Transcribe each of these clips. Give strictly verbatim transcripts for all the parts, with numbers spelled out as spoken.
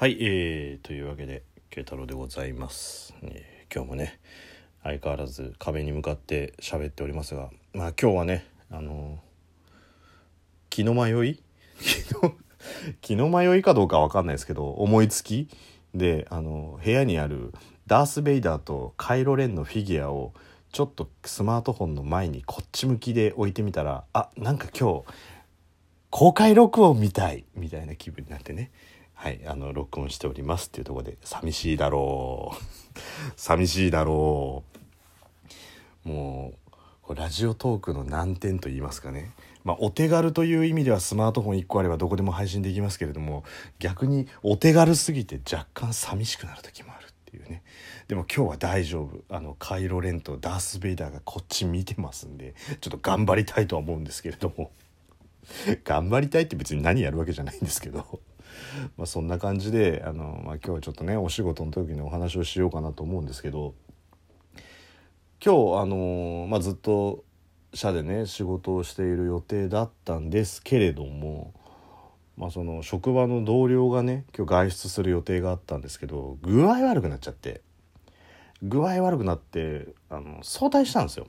はい、えー、というわけで慶太郎でございます、えー、今日もね相変わらず壁に向かって喋っておりますが、まあ今日はねあのー、気の迷い気の迷いかどうかわかんないですけど、思いつきであのー、部屋にあるダース・ベイダーとカイロ・レンのフィギュアをちょっとスマートフォンの前にこっち向きで置いてみたら、あ、なんか今日公開録音みたいみたいな気分になってね、はい、あの録音しておりますっていうところで、寂しいだろう寂しいだろうもうラジオトークの難点と言いますかね、まあ、お手軽という意味ではスマートフォンいっこあればどこでも配信できますけれども、逆にお手軽すぎて若干寂しくなる時もあるっていうね。でも今日は大丈夫、あのカイロ・レンとダース・ベイダーがこっち見てますんで、ちょっと頑張りたいとは思うんですけれども頑張りたいって別に何やるわけじゃないんですけどまあそんな感じであの、まあ、今日はちょっとねお仕事の時にお話をしようかなと思うんですけど、今日あの、まあ、ずっと社でね仕事をしている予定だったんですけれども、まあ、その職場の同僚がね今日外出する予定があったんですけど、具合悪くなっちゃって具合悪くなってあの早退したんですよ。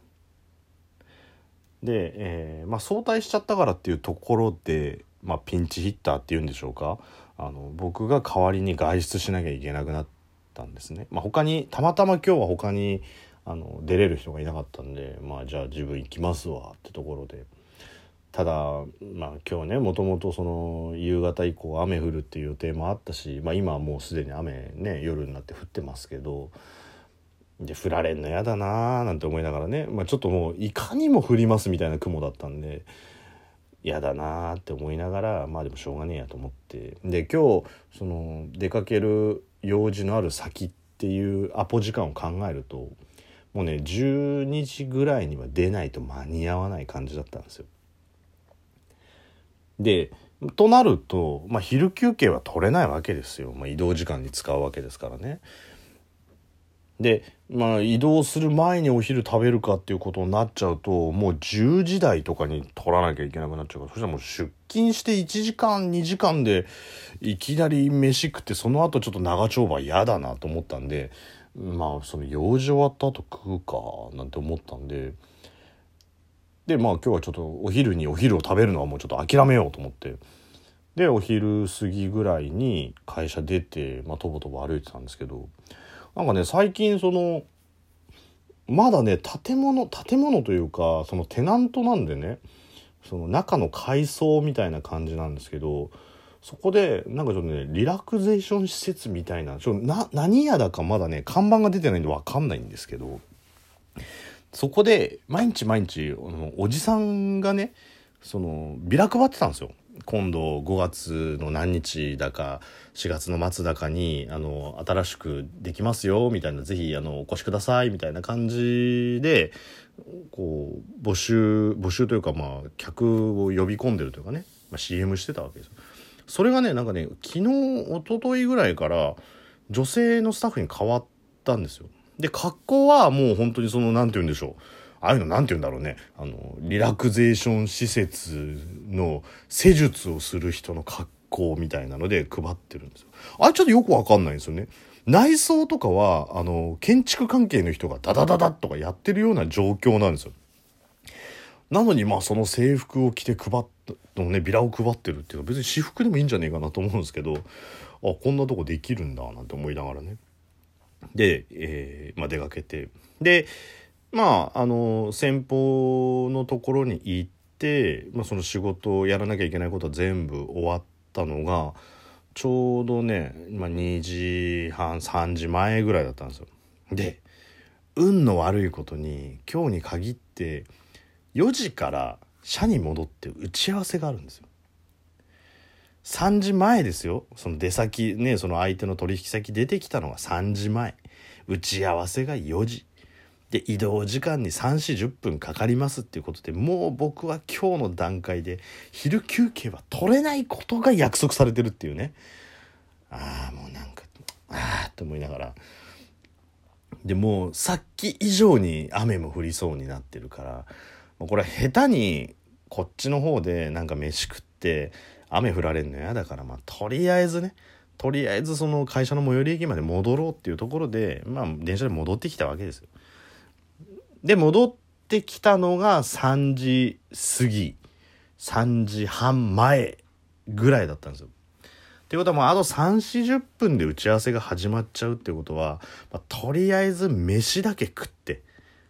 で、えーまあ、早退しちゃったからっていうところで、まあ、ピンチヒッターっていうんでしょうか、あの僕が代わりに外出しなきゃいけなくなったんですね。まあ、他にたまたま今日は他にあの出れる人がいなかったんで、まあ、じゃあ自分行きますわってところで、ただ、まあ、今日ねもともとその夕方以降雨降るっていう予定もあったし、まあ、今はもうすでに雨ね夜になって降ってますけど、で降られんのやだなーなんて思いながらね、まあ、ちょっともういかにも降りますみたいな雲だったんでやだなーって思いながら、まあでもしょうがねえやと思って、で今日その出かける用事のある先っていうアポ時間を考えるともうねじゅうにじぐらいには出ないと間に合わない感じだったんですよ。でとなると、まあ、昼休憩は取れないわけですよ、まあ、移動時間に使うわけですからね。で、まあ、移動する前にお昼食べるかっていうことになっちゃうともうじゅうじ台とかに取らなきゃいけなくなっちゃうから、そしたらもう出勤していちじかんにじかんでいきなり飯食ってその後ちょっと長丁場嫌だなと思ったんで、まあその用事終わった後食うかなんて思ったんで、でまあ今日はちょっとお昼にお昼を食べるのはもうちょっと諦めようと思って、でお昼過ぎぐらいに会社出て、まあ、とぼとぼ歩いてたんですけど、なんかね最近そのまだね建物建物というかそのテナントなんでね、その中の改装みたいな感じなんですけど、そこでなんかちょっとねリラクゼーション施設みたいな、ちょっとな何屋だかまだね看板が出てないんで分かんないんですけど、そこで毎日毎日おじさんがねそのビラ配ってたんですよ。今度ごがつの何日だかしがつの末だかにあの新しくできますよみたいな、ぜひあのお越しくださいみたいな感じでこう募集募集というか、まあ客を呼び込んでるというかね、まあ、シーエム してたわけですよ。それがねなんかね昨日一昨日ぐらいから女性のスタッフに変わったんですよ。で格好はもう本当にそのなんて言うんでしょう、ああいうのなんて言うんだろうね、あのリラクゼーション施設の施術をする人の格好みたいなので配ってるんですよ。あれちょっとよくわかんないんですよね。内装とかはあの建築関係の人がダダダダとかやってるような状況なんですよ。なのにまあその制服を着て配ったのねビラを配ってるっていうのは別に私服でもいいんじゃねえかなと思うんですけど、あこんなとこできるんだなんて思いながらね、で、えーまあ、出かけて、でまああの先方のところに行って、まあ、その仕事をやらなきゃいけないことは全部終わったのがちょうどね、まあ、にじはんさんじまえぐらいだったんですよ。で運の悪いことに今日に限ってよじから社に戻って打ち合わせがあるんですよ。さんじまえですよ。その出先ね、その相手の取引先出てきたのがさんじまえ、打ち合わせがよじで移動時間にさんじゅっぷんかかりますっていうことで、もう僕は今日の段階で昼休憩は取れないことが約束されてるっていうね、ああもうなんかああって思いながら、でもうさっき以上に雨も降りそうになってるから、これ下手にこっちの方でなんか飯食って雨降られるの嫌だから、まあとりあえずねとりあえずその会社の最寄り駅まで戻ろうっていうところで、まあ、電車で戻ってきたわけですよ。で戻ってきたのがさんじ過ぎ、さんじはん前ぐらいだったんですよ。っていうことはもうあとさんじゅう、よんじゅっぷんで打ち合わせが始まっちゃうっていうことは、まあ、とりあえず飯だけ食って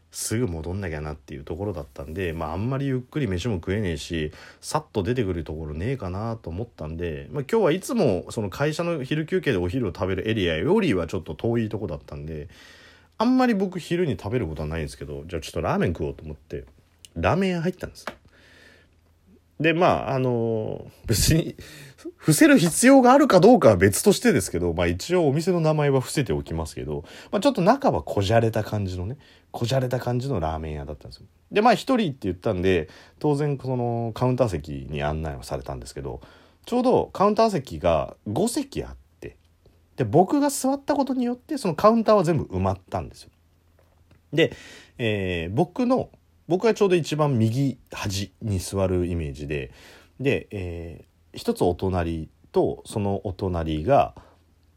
すぐ戻んなきゃなっていうところだったんで、まああんまりゆっくり飯も食えねえし、さっと出てくるところねえかなと思ったんで、まあ、今日はいつもその会社の昼休憩でお昼を食べるエリアよりはちょっと遠いとこだったんで、あんまり僕昼に食べることはないんですけど、じゃあちょっとラーメン食おうと思ってラーメン屋入ったんです。でまああのー、別に伏せる必要があるかどうかは別としてですけど、まあ一応お店の名前は伏せておきますけど、まあ、ちょっと中はこじゃれた感じのね、こじゃれた感じのラーメン屋だったんですよ。でまあ一人って言ったんで、当然そのカウンター席に案内をされたんですけど、ちょうどカウンター席がご席あって、で僕が座ったことによってそのカウンターは全部埋まったんですよ。で、えー、僕の僕はちょうど一番右端に座るイメージで、で、えー、一つお隣とそのお隣が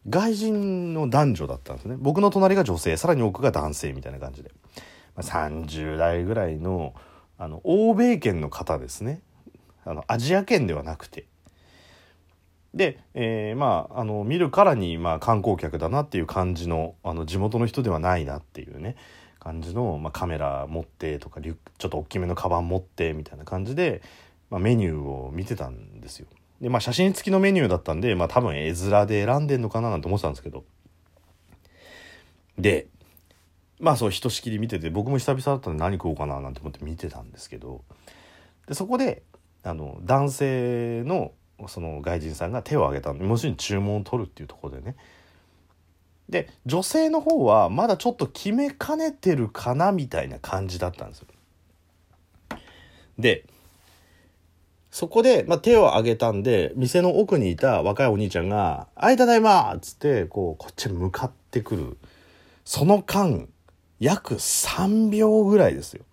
外人の男女だったんですね。僕の隣が女性、さらに奥が男性みたいな感じで、まあ、さんじゅう代ぐらいの、あの欧米圏の方ですね。あのアジア圏ではなくて、で、えー、まああの見るからに、まあ、観光客だなっていう感じの、あの地元の人ではないなっていうね感じの、まあ、カメラ持ってとかリュックちょっと大きめのカバン持ってみたいな感じで、まあ、メニューを見てたんですよ。で、まあ、写真付きのメニューだったんで、まあ、多分絵面で選んでんのかななんて思ってたんですけど、でまあそうひとしきり見てて、僕も久々だったんで何食おうかななんて思って見てたんですけど、でそこであの男性のその外人さんが手を挙げたので、もちろん注文を取るっていうところでね。で女性の方はまだちょっと決めかねてるかなみたいな感じだったんですよ。でそこで、まあ、手を挙げたんで、店の奥にいた若いお兄ちゃんが「あいただいま!」っつってこうこっちに向かってくる、その間約さんびょうぐらいですよ。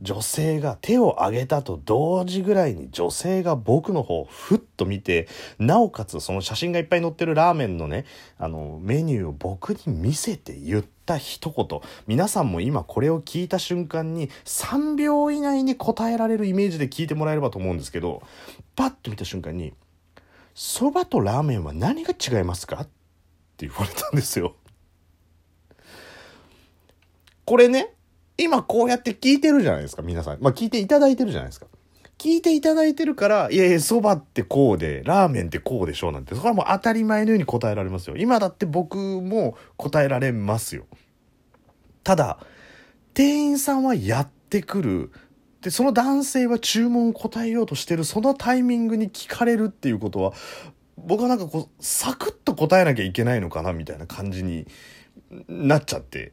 女性が手を挙げたと同時ぐらいに女性が僕の方をふっと見て、なおかつその写真がいっぱい載ってるラーメンのね、あのメニューを僕に見せて言った一言、皆さんも今これを聞いた瞬間にさんびょう以内に答えられるイメージで聞いてもらえればと思うんですけど、パッと見た瞬間に「そばとラーメンは何が違いますか?」って言われたんですよ。これね、今こうやって聞いてるじゃないですか、皆さん。まあ聞いていただいてるじゃないですか。聞いていただいてるから、いやいや、そばってこうで、ラーメンってこうでしょうなんて、それはもう当たり前のように答えられますよ。今だって僕も答えられますよ。ただ、店員さんはやってくる。で、その男性は注文を答えようとしてる、そのタイミングに聞かれるっていうことは、僕はなんかこう、サクッと答えなきゃいけないのかな、みたいな感じになっちゃって。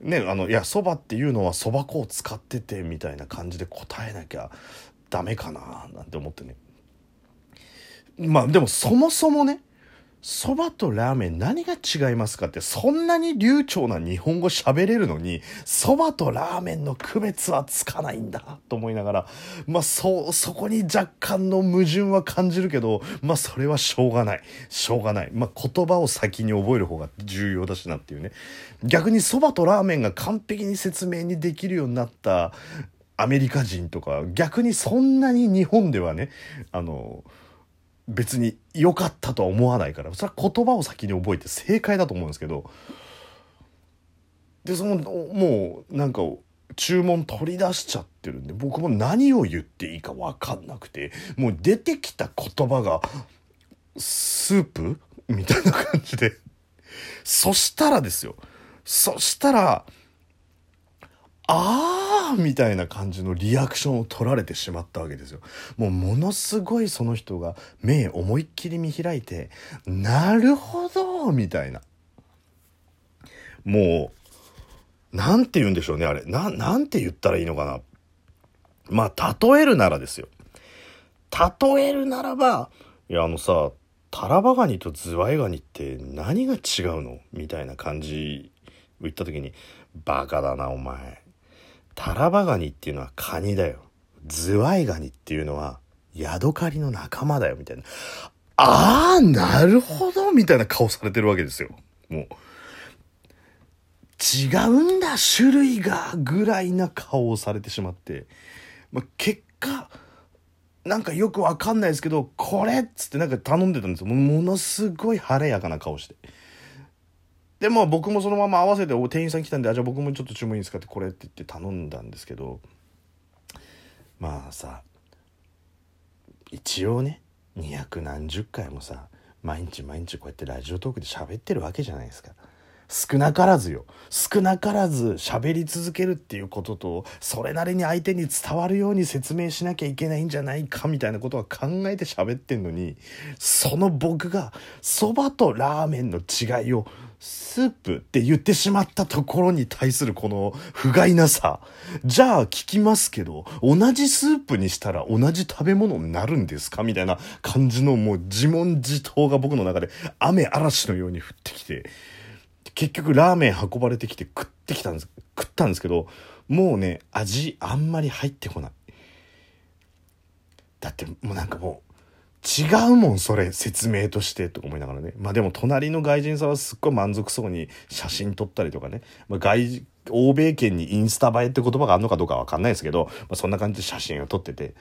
ね、あのいやそばっていうのはそば粉を使っててみたいな感じで答えなきゃダメかななんて思ってね。まあでもそもそもね、そばとラーメン何が違いますかって、そんなに流暢な日本語喋れるのにそばとラーメンの区別はつかないんだと思いながら、まあ そ, そこに若干の矛盾は感じるけど、まあそれはしょうがないしょうがない、まあ、言葉を先に覚える方が重要だしなっていうね。逆にそばとラーメンが完璧に説明にできるようになったアメリカ人とか、逆にそんなに日本ではね、あの別に良かったとは思わないから、それは言葉を先に覚えて正解だと思うんですけど、でそのもうなんか注文取り出しちゃってるんで、僕も何を言っていいか分かんなくて、もう出てきた言葉がスープみたいな感じでそしたらですよ、そしたらあーみたいな感じのリアクションを取られてしまったわけですよ。もうものすごいその人が目思いっきり見開いて、なるほどみたいな、もうなんて言うんでしょうね、あれ な, なんて言ったらいいのかな。まあ例えるならですよ、例えるならば、いやあのさ、タラバガニとズワイガニって何が違うのみたいな感じを言った時に、バカだなお前、タラバガニっていうのはカニだよ。ズワイガニっていうのはヤドカリの仲間だよみたいな。あーなるほどみたいな顔されてるわけですよ。もう違うんだ種類がぐらいな顔をされてしまって、まあ、結果なんかよくわかんないですけどこれっつってなんか頼んでたんですよ。ものすごい晴れやかな顔して、でも僕もそのまま合わせて店員さん来たんで、あじゃあ僕もちょっと注文いいですかってこれって言って頼んだんですけど、まあさ一応ねにひゃくなんじゅっかいもさ毎日毎日こうやってラジオトークで喋ってるわけじゃないですか。少なからずよ少なからず喋り続けるっていうこととそれなりに相手に伝わるように説明しなきゃいけないんじゃないかみたいなことは考えて喋ってんのに、その僕がそばとラーメンの違いをスープって言ってしまったところに対するこの不甲斐なさ。じゃあ聞きますけど同じスープにしたら同じ食べ物になるんですかみたいな感じのもう自問自答が僕の中で雨嵐のように降ってきて、結局ラーメン運ばれてきて食ってきたんです食ったんですけど、もうね味あんまり入ってこない。だってもうなんかもう違うもんそれ説明としてとか思いながらね、まあでも隣の外人さんはすっごい満足そうに写真撮ったりとかね、まあ、外欧米圏にインスタ映えって言葉があるのかどうかは分かんないですけど、まあ、そんな感じで写真を撮ってて、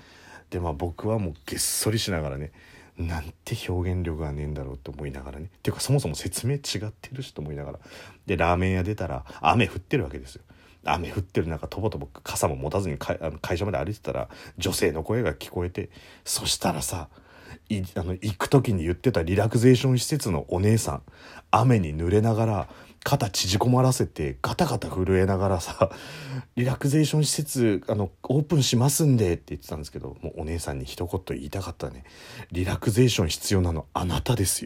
でまあ僕はもうげっそりしながらねなんて表現力がねえんだろうって思いながらね、っていうかそもそも説明違ってるしと思いながら、でラーメン屋出たら雨降ってるわけですよ。雨降ってる中とぼとぼ傘も持たずにかあの会社まで歩いてたら女性の声が聞こえて、そしたらさいあの行く時に言ってたリラクゼーション施設のお姉さん雨に濡れながら肩縮こまらせてガタガタ震えながらさリラクゼーション施設あのオープンしますんでって言ってたんですけど、もうお姉さんに一言言いたかったね。リラクゼーション必要なのあなたですよ。